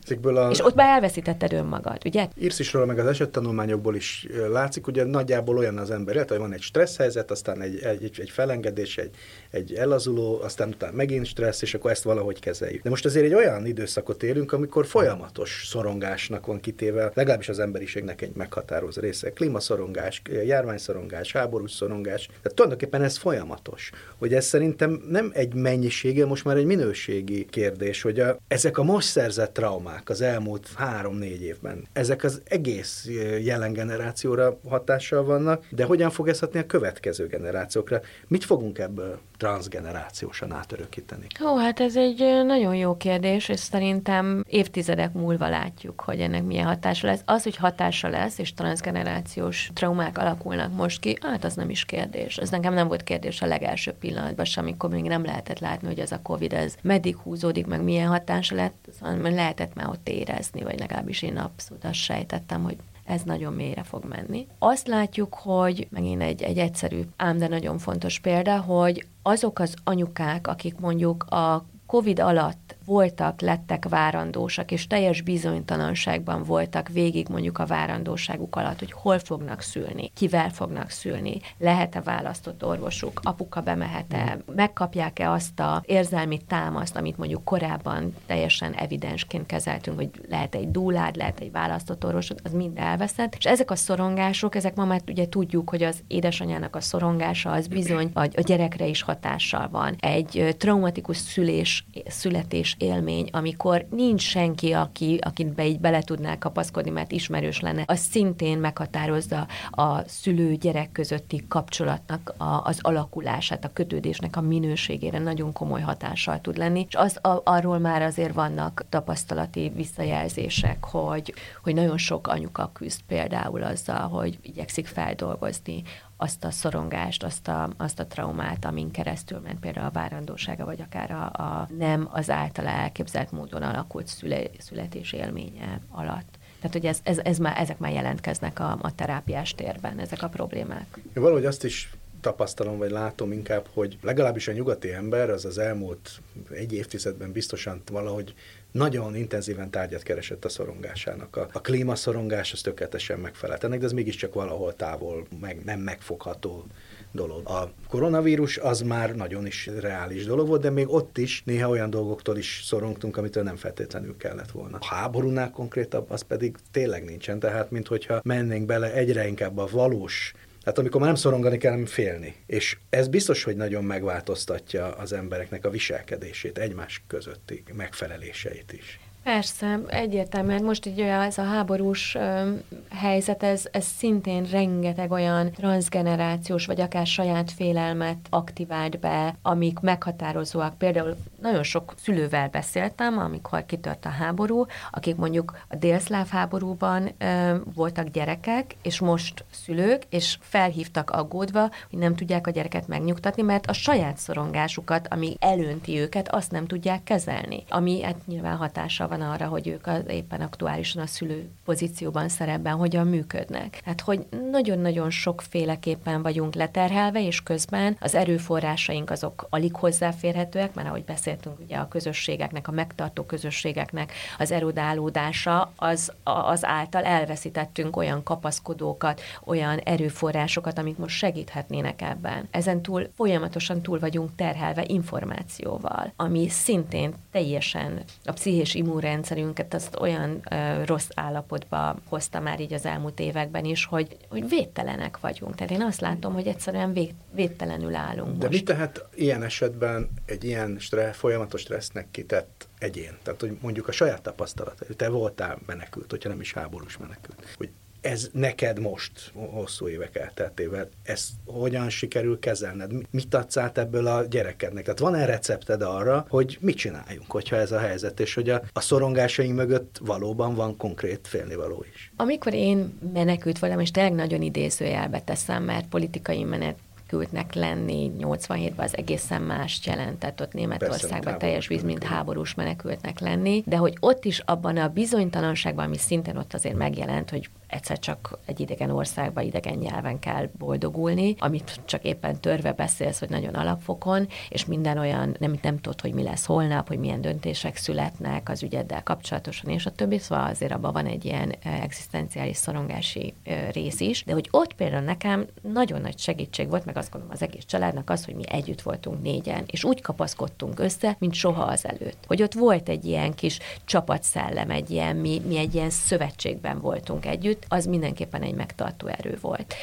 cikkből. A... És ott már elveszítetted önmagad, ugye? Írsz is róla, meg az esettanulmányokból is látszik, ugye nagyjából olyan az ember, hogy van egy stressz helyzet, aztán egy, egy, egy felengedés, egy, egy ellazuló, aztán utána megint stressz, és akkor ezt valahogy kezeljük. De most azért egy olyan időszakot élünk, amikor folyamatos szorongásnak van kitéve, legalábbis az emberiségnek egy meghatározó része. Klímaszorongás, járványszorongás, háborús szorongás. Tehát tulajdonképpen ez folyamatos. Hogy ez szerintem nem egy mennyisége, most már egy minőségi kérdés, hogy a, ezek a most szerzett traumák az elmúlt három-négy évben, ezek az egész jelen generációra hatással vannak, de hogyan fog ez hatni a következő generációkra? Mit fogunk ebből transzgenerációsan átörökíteni? Ó, hát ez egy nagyon jó kérdés, és szerintem évtizedek múlva látjuk, hogy ennek milyen hatása lesz. Az, hogy hatása lesz, és transzgenerációs traumák alakulnak most ki, hát az nem is kérdés. Ez nekem nem volt kérdés a legelső pillanatban sem, amikor még nem lehetett látni, hogy ez a Covid, ez meddig húzódik, meg milyen hatása lett, lehetett már ott érezni, vagy legalábbis én abszolút azt sejtettem, hogy ez nagyon mélyre fog menni. Azt látjuk, hogy megint egy, egy egyszerű, ám de nagyon fontos példa, hogy azok az anyukák, akik mondjuk a Covid alatt voltak, lettek várandósak, és teljes bizonytalanságban voltak végig mondjuk a várandóságuk alatt, hogy hol fognak szülni, kivel fognak szülni, lehet-e választott orvosuk, apuka bemehet-e, megkapják-e azt a érzelmi támaszt, amit mondjuk korábban teljesen evidensként kezeltünk, hogy lehet egy dúlád, lehet egy választott orvosod, az mind elveszett. És ezek a szorongások, ezek ma már ugye tudjuk, hogy az édesanyának a szorongása az bizony, vagy a gyerekre is hatással van. Egy traumatikus szülés, születés élmény, amikor nincs senki, aki, akit be így bele tudnál kapaszkodni, mert ismerős lenne, az szintén meghatározza a szülő-gyerek közötti kapcsolatnak a, az alakulását, a kötődésnek a minőségére nagyon komoly hatással tud lenni, és az, a, arról már azért vannak tapasztalati visszajelzések, hogy, hogy nagyon sok anyuka küzd például azzal, hogy igyekszik feldolgozni azt a szorongást, azt a, azt a traumát, amin keresztül ment például a várandósága, vagy akár a, a nem az általa elképzelt módon alakult szüle, születés élménye alatt. Tehát, hogy ez, ez, ez már, ezek már jelentkeznek a, a terápiás térben, ezek a problémák. Én valahogy azt is tapasztalom, vagy látom inkább, hogy legalábbis a nyugati ember az az elmúlt egy évtizedben biztosan valahogy nagyon intenzíven tárgyat keresett a szorongásának. A, a klímaszorongás az tökéletesen megfelelt ennek, de ez mégiscsak valahol távol, meg, nem megfogható dolog. A koronavírus az már nagyon is reális dolog volt, de még ott is néha olyan dolgoktól is szorongtunk, amitől nem feltétlenül kellett volna. A háborúnál konkrétabb, az pedig tényleg nincsen, tehát minthogyha mennénk bele egyre inkább a valós. Tehát amikor már nem szorongani kell, hanem félni. És ez biztos, hogy nagyon megváltoztatja az embereknek a viselkedését, egymás közötti megfeleléseit is. Persze, egyértelműen most így ez a háborús ö, helyzet, ez, ez szintén rengeteg olyan transzgenerációs, vagy akár saját félelmet aktivált be, amik meghatározóak. Például nagyon sok szülővel beszéltem, amikor kitört a háború, akik mondjuk a délszláv háborúban ö, voltak gyerekek, és most szülők, és felhívtak aggódva, hogy nem tudják a gyereket megnyugtatni, mert a saját szorongásukat, ami elönti őket, azt nem tudják kezelni. Ami hát nyilván hatása van arra, hogy ők az, éppen aktuálisan a szülő pozícióban, szerepben hogyan működnek. Tehát, hogy nagyon-nagyon sokféleképpen vagyunk leterhelve, és közben az erőforrásaink azok alig hozzáférhetőek, mert ahogy beszéltünk, ugye a közösségeknek, a megtartó közösségeknek az erodálódása, az, az által elveszítettünk olyan kapaszkodókat, olyan erőforrásokat, amik most segíthetnének ebben. Ezen túl folyamatosan túl vagyunk terhelve információval, ami szintén teljesen a pszichés immunrendszerünket azt olyan ö, rossz állapotba hozta már így az elmúlt években is, hogy, hogy védtelenek vagyunk. Tehát én azt látom, hogy egyszerűen vég, védtelenül állunk. De mi tehet ilyen esetben egy ilyen stre, folyamatos stressznek kitett egyén? Tehát, hogy mondjuk a saját tapasztalat, te voltál menekült, hogyha nem is háborús menekült, hogy ez neked most, hosszú évek elteltével, ezt hogyan sikerül kezelned? Mit adsz át ebből a gyerekednek? Tehát van-e recepted arra, hogy mit csináljunk, hogyha ez a helyzet, és hogy a, a szorongásaink mögött valóban van konkrét félnivaló is? Amikor én menekült voltam, és tényleg nagyon idézőjelbe teszem, mert politikai menet küldnek lenni nyolcvanhétben az egészen mást jelentett, ott Németországban teljes víz, mint háborús menekültnek lenni, de hogy ott is abban a bizonytalanságban, ami szintén ott azért megjelent, hogy egyszer csak egy idegen országban, idegen nyelven kell boldogulni, amit csak éppen törve beszélsz, vagy nagyon alapfokon, és minden olyan, nem, nem tudod, hogy mi lesz holnap, hogy milyen döntések születnek az ügyeddel kapcsolatosan, és a többi, szóval azért abban van egy ilyen egzisztenciális szorongási rész is, de hogy ott például nekem nagyon nagy segítség volt, meg azt gondolom az egész családnak az, hogy mi együtt voltunk négyen, és úgy kapaszkodtunk össze, mint soha azelőtt. Hogy ott volt egy ilyen kis csapatszellem, egy ilyen, mi, mi egy ilyen szövetségben voltunk együtt, az mindenképpen egy megtartó erő volt.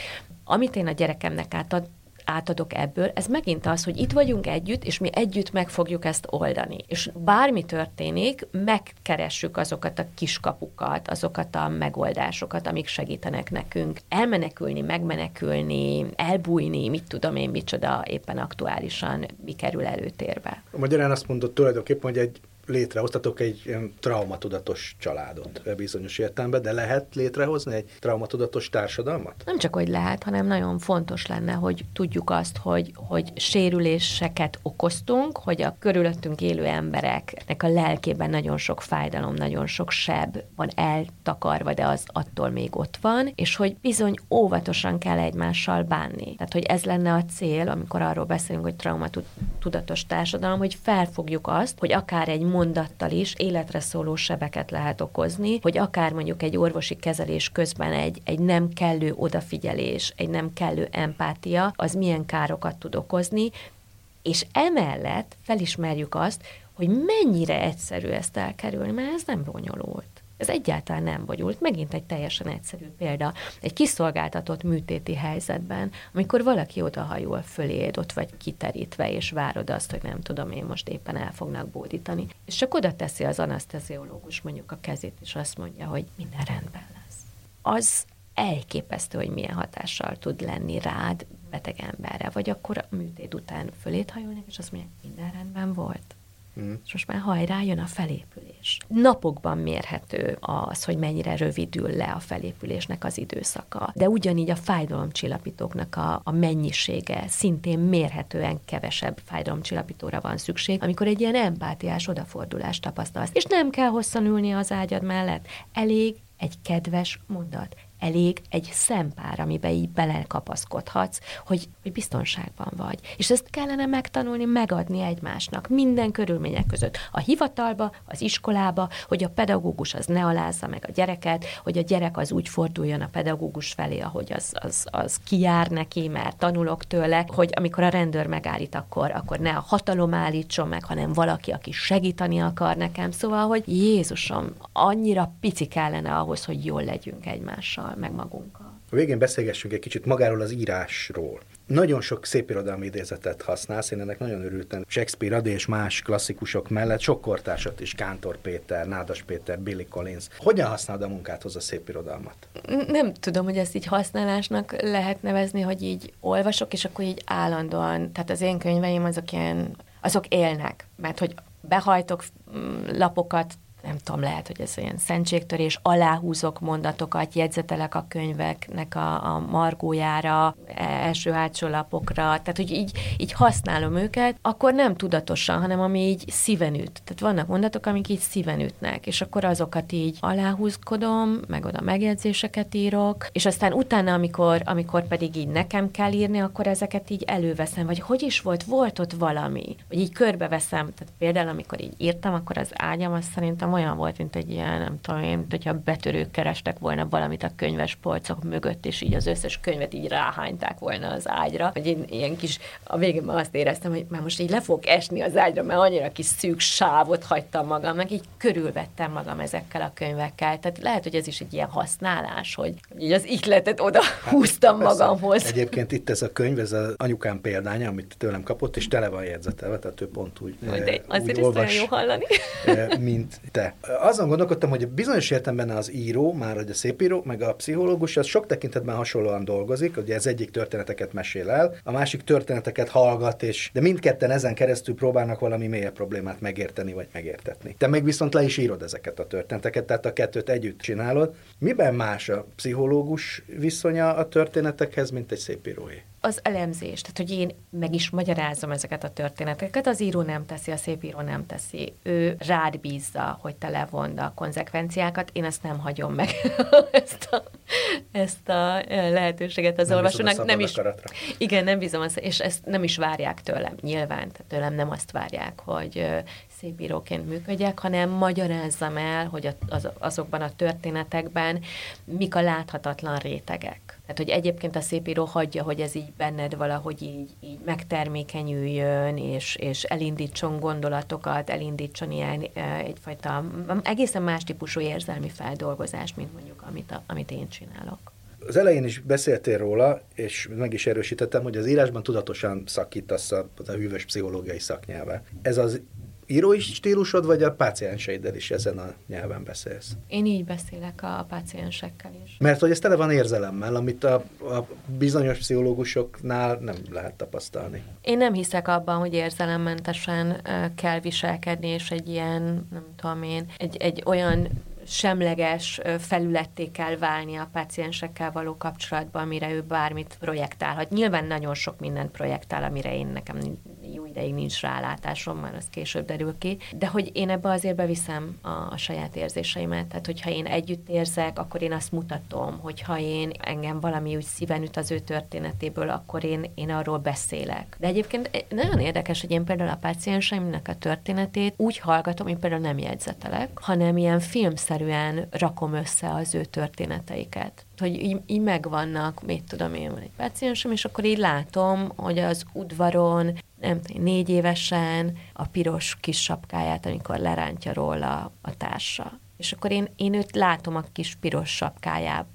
Amit én a gyerekemnek átad, átadok ebből, ez megint az, hogy itt vagyunk együtt, és mi együtt meg fogjuk ezt oldani. És bármi történik, megkeressük azokat a kiskapukat, azokat a megoldásokat, amik segítenek nekünk elmenekülni, megmenekülni, elbújni, mit tudom én, micsoda éppen aktuálisan mi kerül előtérbe. Magyarán azt mondott tulajdonképpen, hogy egy létrehoztatok egy ilyen traumatudatos családot bizonyos értelemben, de lehet létrehozni egy traumatudatos társadalmat? Nem csak, hogy lehet, hanem nagyon fontos lenne, hogy tudjuk azt, hogy, hogy sérüléseket okoztunk, hogy a körülöttünk élő embereknek a lelkében nagyon sok fájdalom, nagyon sok seb van eltakarva, de az attól még ott van, és hogy bizony óvatosan kell egymással bánni. Tehát, hogy ez lenne a cél, amikor arról beszélünk, hogy traumatudatos társadalom, hogy felfogjuk azt, hogy akár egy mondattal is életre szóló sebeket lehet okozni, hogy akár mondjuk egy orvosi kezelés közben egy, egy nem kellő odafigyelés, egy nem kellő empátia, az milyen károkat tud okozni, és emellett felismerjük azt, hogy mennyire egyszerű ezt elkerülni, mert ez nem bonyolult. Ez egyáltalán nem bonyolult. Megint egy teljesen egyszerű példa. Egy kiszolgáltatott műtéti helyzetben, amikor valaki odahajol föléd, ott vagy kiterítve, és várod azt, hogy nem tudom én most éppen el fognak bódítani. És csak oda teszi az anaszteziológus mondjuk a kezét, és azt mondja, hogy minden rendben lesz. Az elképesztő, hogy milyen hatással tud lenni rád, beteg emberre. Vagy akkor a műtét után föléd hajolnak, és azt mondják, minden rendben volt. Mm. És most már hajrá, jön a felépülés. Napokban mérhető az, hogy mennyire rövidül le a felépülésnek az időszaka. De ugyanígy a fájdalomcsillapítóknak a, a mennyisége, szintén mérhetően kevesebb fájdalomcsillapítóra van szükség, amikor egy ilyen empátiás odafordulást tapasztalsz. És nem kell hosszan ülni az ágyad mellett. Elég egy kedves mondat. Elég egy szempár, amiben így belekapaszkodhatsz, hogy, hogy biztonságban vagy. És ezt kellene megtanulni, megadni egymásnak minden körülmények között. A hivatalba, az iskolába, hogy a pedagógus az ne alázza meg a gyereket, hogy a gyerek az úgy forduljon a pedagógus felé, ahogy az, az, az kijár neki, mert tanulok tőle, hogy amikor a rendőr megállít, akkor, akkor ne a hatalom állítson meg, hanem valaki, aki segíteni akar nekem. Szóval, hogy Jézusom, annyira pici kellene ahhoz, hogy jól legyünk egymással, meg magunkkal. A végén beszélgessünk egy kicsit magáról az írásról. Nagyon sok szép irodalmi idézetet használsz, én ennek nagyon örültem. Shakespeare, Ade és más klasszikusok mellett sok kortársat is, Kántor Péter, Nádas Péter, Billy Collins. Hogyan használod a munkádhoz a szép irodalmat? Nem tudom, hogy ezt így használásnak lehet nevezni, hogy így olvasok, és akkor így állandóan, tehát az én könyveim azok ilyen, azok élnek, mert hogy behajtok lapokat, nem tudom, lehet, hogy ez olyan szentségtörés, aláhúzok mondatokat, jegyzetelek a könyveknek a, a margójára, első hátsó lapokra, tehát hogy így, így használom őket, akkor nem tudatosan, hanem ami így szíven üt. Tehát vannak mondatok, amik így szíven ütnek, és akkor azokat így aláhúzkodom, meg oda megjegyzéseket írok, és aztán utána, amikor, amikor pedig így nekem kell írni, akkor ezeket így előveszem, vagy hogy is volt, volt ott valami, vagy így körbeveszem, tehát például amikor így írtam, akkor az ágyam azt szerintem olyan volt, mint egy ilyen, nem tudom én, mint hogyha betörők kerestek volna valamit a könyves polcok mögött, és így az összes könyvet így ráhányták volna az ágyra. Hogy én ilyen kis, a végén azt éreztem, hogy már most így le fogok esni az ágyra, mert annyira kis szűk sávot hagytam magamnak, így körülvettem magam ezekkel a könyvekkel. Tehát lehet, hogy ez is egy ilyen használás, hogy így az ihletet oda húztam hát, magamhoz. Egyébként itt ez a könyv, ez az anyukám példánya, amit tőlem kapott, és tele van jegyzetelve, tehát ő pont úgy, de azért úgy olvas, jó hallani. Mint te. Azon gondolkodtam, hogy bizonyos értelemben az író, már hogy a szépíró, meg a pszichológus, az sok tekintetben hasonlóan dolgozik, ugye ez egyik történeteket mesél el, a másik történeteket hallgat, és de mindketten ezen keresztül próbálnak valami mélyebb problémát megérteni, vagy megértetni. Te meg viszont le is írod ezeket a történeteket, tehát a kettőt együtt csinálod. Miben más a pszichológus viszonya a történetekhez, mint egy szépíróé? Az elemzés, tehát hogy én meg is magyarázom ezeket a történeteket, az író nem teszi, a szépíró nem teszi. Ő rád bízza, hogy te levond a konzekvenciákat, én ezt nem hagyom meg. ezt a... ezt a lehetőséget az nem olvasónak. Nem is, igen, nem bízom azt, és ezt nem is várják tőlem, nyilván. Tőlem nem azt várják, hogy szép íróként működjek, hanem magyarázzam el, hogy az, azokban a történetekben mik a láthatatlan rétegek. Tehát, hogy egyébként a szépíró hagyja, hogy ez így benned valahogy így, így megtermékenyüljön, és, és elindítson gondolatokat, elindítson ilyen egyfajta egészen más típusú érzelmi feldolgozást, mint mondjuk amit, a, amit én csinálok. Az elején is beszéltél róla, és meg is erősítettem, hogy az írásban tudatosan szakítasz a, a hűvös pszichológiai szaknyelve. Ez az írói stílusod, vagy a pácienseiddel is ezen a nyelven beszélsz? Én így beszélek a páciensekkel is. Mert hogy ez tele van érzelemmel, amit a, a bizonyos pszichológusoknál nem lehet tapasztalni. Én nem hiszek abban, hogy érzelemmentesen kell viselkedni, és egy ilyen, nem tudom én, egy, egy olyan semleges felületté kell válni a páciensekkel való kapcsolatban, amire ő bármit projektálhat. Nyilván nagyon sok mindent projektál, amire én nekem jó ideig nincs rálátásom, már az később derül ki, de hogy én ebbe azért beviszem a, a saját érzéseimet, tehát hogyha én együtt érzek, akkor én azt mutatom, hogyha én engem valami úgy szíven üt az ő történetéből, akkor én, én arról beszélek. De egyébként nagyon érdekes, hogy én például a pácienseimnek a történetét úgy hallgatom, én például nem jegyzetelek, hanem ilyen filmszerűen rakom össze az ő történeteiket. Hogy így, így megvannak, mit tudom én, van egy páciensem, és akkor így látom, hogy az udvaron, nem tudom, négy évesen a piros kis sapkáját, amikor lerántja róla a társa. És akkor én, én őt látom a kis piros sapkájába,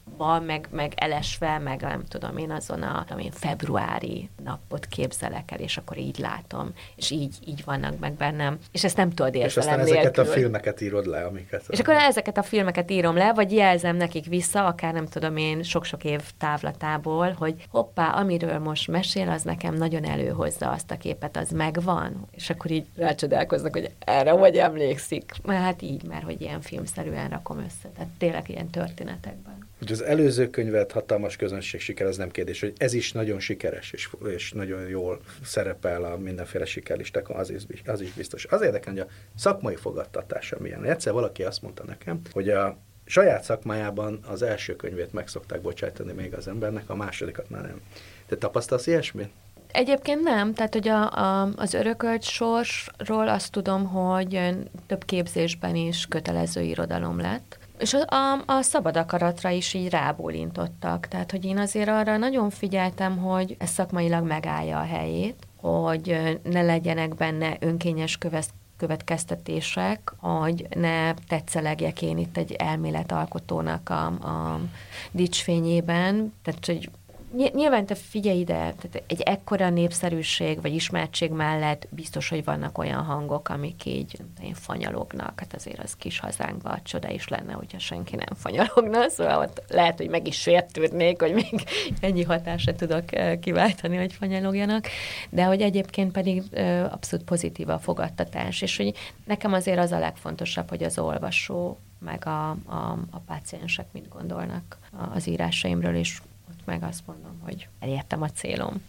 meg, meg elesve, meg nem tudom én azon a én februári napot képzelek el, és akkor így látom, és így, így vannak meg bennem. És ezt nem tudod érzelem nélkül. És aztán ezeket a filmeket írod le, amiket... És akkor ezeket a filmeket írom le, vagy jelzem nekik vissza, akár nem tudom én sok-sok év távlatából, hogy hoppá, amiről most mesél, az nekem nagyon előhozza azt a képet, az megvan. És akkor így rácsodálkoznak, hogy erre hogy emlékszik. Mert hát így már, hogy ilyen film szerűen rakom össze, tehát tényleg ilyen történetekben. Ugye az előző könyvet hatalmas közönség siker, ez nem kérdés, hogy ez is nagyon sikeres, és, és nagyon jól szerepel a mindenféle sikerlistákon, az is, az is biztos. Az érdekel, hogy a szakmai fogadtatása milyen. Egyszer valaki azt mondta nekem, hogy a saját szakmájában az első könyvét meg szokták bocsájtani még az embernek, a másodikat már nem. Te tapasztalsz ilyesmit? Egyébként nem, tehát hogy a, a, az örökölt sorsról azt tudom, hogy több képzésben is kötelező irodalom lett, és a, a, a szabad akaratra is így rábólintottak, tehát hogy én azért arra nagyon figyeltem, hogy ez szakmailag megállja a helyét, hogy ne legyenek benne önkényes követ, következtetések, hogy ne tetszelegjek én itt egy elméletalkotónak a, a dicsfényében, tehát hogy nyilván te figyelj ide, tehát egy ekkora népszerűség vagy ismertség mellett biztos, hogy vannak olyan hangok, amik így fanyalognak. Hát azért az kis hazánkban csoda is lenne, hogyha senki nem fanyalogna, szóval ott lehet, hogy meg is sértődnék, hogy még ennyi hatásra tudok kiváltani, hogy fanyalogjanak, de hogy egyébként pedig abszolút pozitív a fogadtatás, és hogy nekem azért az a legfontosabb, hogy az olvasó meg a, a, a páciensek mit gondolnak az írásaimről is. Meg azt mondom, hogy elértem a célom.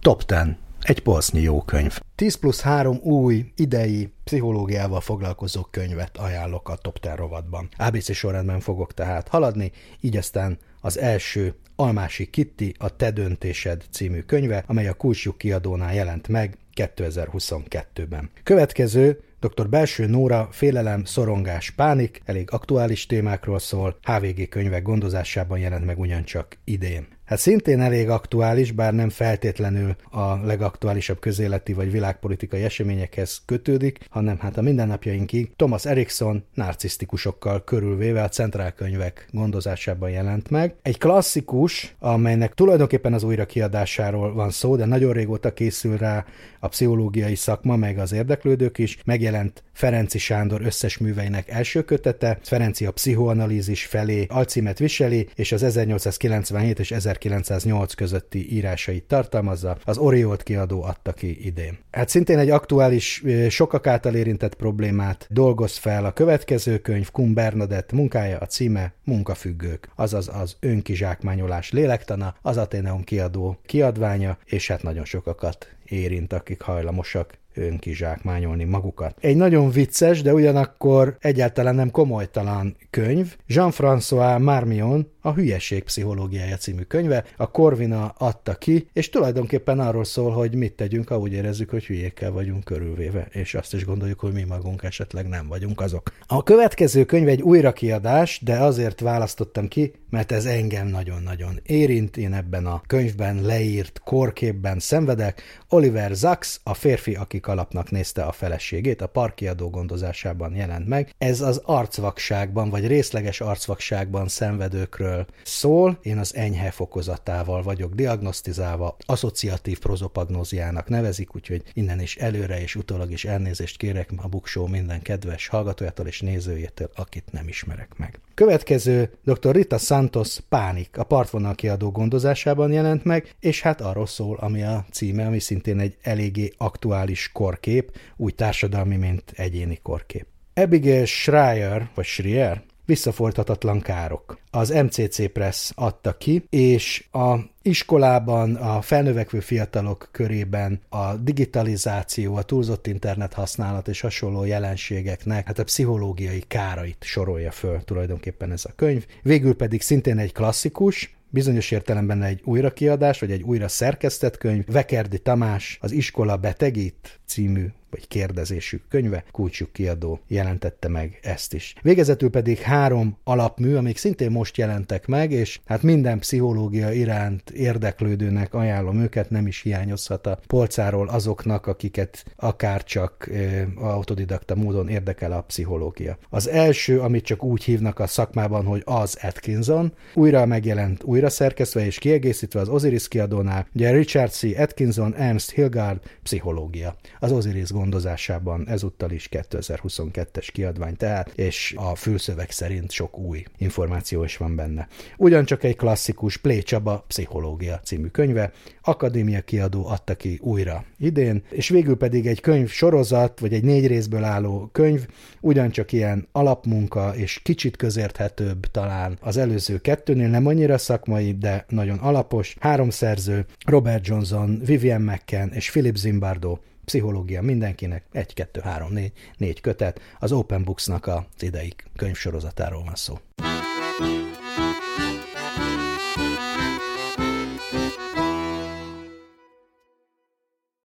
Top tíz. Egy polsznyi jó könyv. tíz plusz három új, idei, pszichológiával foglalkozó könyvet ajánlok a Top tíz rovatban. á bé cé sorrendben fogok tehát haladni, így aztán az első Almási Kitti, a Te döntésed című könyve, amely a Kulcslyuk kiadónál jelent meg kétezer-huszonkettőben. Következő doktor Belső Nóra, Félelem, szorongás, pánik, elég aktuális témákról szól, há vé gé könyvek gondozásában jelent meg ugyancsak idén. Hát szintén elég aktuális, bár nem feltétlenül a legaktuálisabb közéleti vagy világpolitikai eseményekhez kötődik, hanem hát a mindennapjainkig Thomas Erickson narcisztikusokkal körülvéve a centrálkönyvek gondozásában jelent meg. Egy klasszikus, amelynek tulajdonképpen az újrakiadásáról van szó, de nagyon régóta készül rá a pszichológiai szakma, meg az érdeklődők is. Megjelent Ferenczi Sándor összes műveinek első kötete, Ferenczi a pszichoanalízis felé alcímet viseli, és az ezernyolcszázkilencvenhét és ezerkilencszáznyolc közötti írásait tartalmazza, az Oriolt kiadó adta ki idén. Hát szintén egy aktuális, sokak által érintett problémát dolgoz fel a következő könyv, Kuhn Bernadett munkája, a címe Munkafüggők, azaz az önkizsákmányolás lélektana, az Ateneum kiadó kiadványa, és hát nagyon sokakat érint, akik hajlamosak önkizsákmányolni magukat. Egy nagyon vicces, de ugyanakkor egyáltalán nem komolytalan könyv, Jean-François Marmion a Hülyeség pszichológiája című könyve, a Corvina adta ki, és tulajdonképpen arról szól, hogy mit tegyünk, ha úgy érezzük, hogy hülyékkel vagyunk körülvéve, és azt is gondoljuk, hogy mi magunk esetleg nem vagyunk azok. A következő könyv egy újrakiadás, de azért választottam ki, mert ez engem nagyon-nagyon érint, én ebben a könyvben leírt korképben szenvedek. Oliver Sacks, a férfi, aki kalapnak nézte a feleségét, a Parkkiadó gondozásában jelent meg. Ez az arcvakságban, vagy részleges arcvakságban szenvedőkről szól. Én az enyhe fokozatával vagyok diagnosztizálva, asszociatív prozopagnóziának nevezik, úgyhogy innen is előre és utólag is elnézést kérek a Bookshow minden kedves hallgatójától és nézőjétől, akit nem ismerek meg. Következő doktor Rita Santos Pánik, a Partvonal Kiadó gondozásában jelent meg, és hát arról szól, ami a címe, ami szintén egy eléggé aktuális korkép, úgy társadalmi, mint egyéni korkép. Abigail Schreier, vagy Schreier, Visszafordhatatlan károk. Az em cé cé Press adta ki, és a iskolában, a felnövekvő fiatalok körében a digitalizáció, a túlzott internet használat és hasonló jelenségeknek hát a pszichológiai kárait sorolja föl tulajdonképpen ez a könyv. Végül pedig szintén egy klasszikus, bizonyos értelemben egy újrakiadás, vagy egy újra szerkesztett könyv, Vekerdi Tamás, az Iskola betegít című, vagy kérdezésű könyve, Kulcsuk Kiadó jelentette meg ezt is. Végezetül pedig három alapmű, amik szintén most jelentek meg, és hát minden pszichológia iránt érdeklődőnek ajánlom őket, nem is hiányozhat a polcáról azoknak, akiket akárcsak ö, autodidakta módon érdekel a pszichológia. Az első, amit csak úgy hívnak a szakmában, hogy az Atkinson, újra megjelent, újra szerkesztve és kiegészítve az Osiris Kiadónál, ugye Richard C. Atkinson, Ernst Hilgard, Pszichológia. Az Osiris gondozásában ezúttal is kétezer-huszonkettes kiadvány tehát, és a fülszöveg szerint sok új információ is van benne. Ugyancsak egy klasszikus Plé Csaba Pszichológia című könyve, Akadémia Kiadó adta ki újra idén, és végül pedig egy könyv sorozat, vagy egy négy részből álló könyv, ugyancsak ilyen alapmunka és kicsit közérthetőbb talán az előző kettőnél, nem annyira szakmai, de nagyon alapos, három szerző, Robert Johnson, Vivian McCann és Philip Zimbardo, Pszichológia mindenkinek, egy, kettő, három, négy, négy kötet, az Open Books-nak az ideig könyvsorozatáról van szó.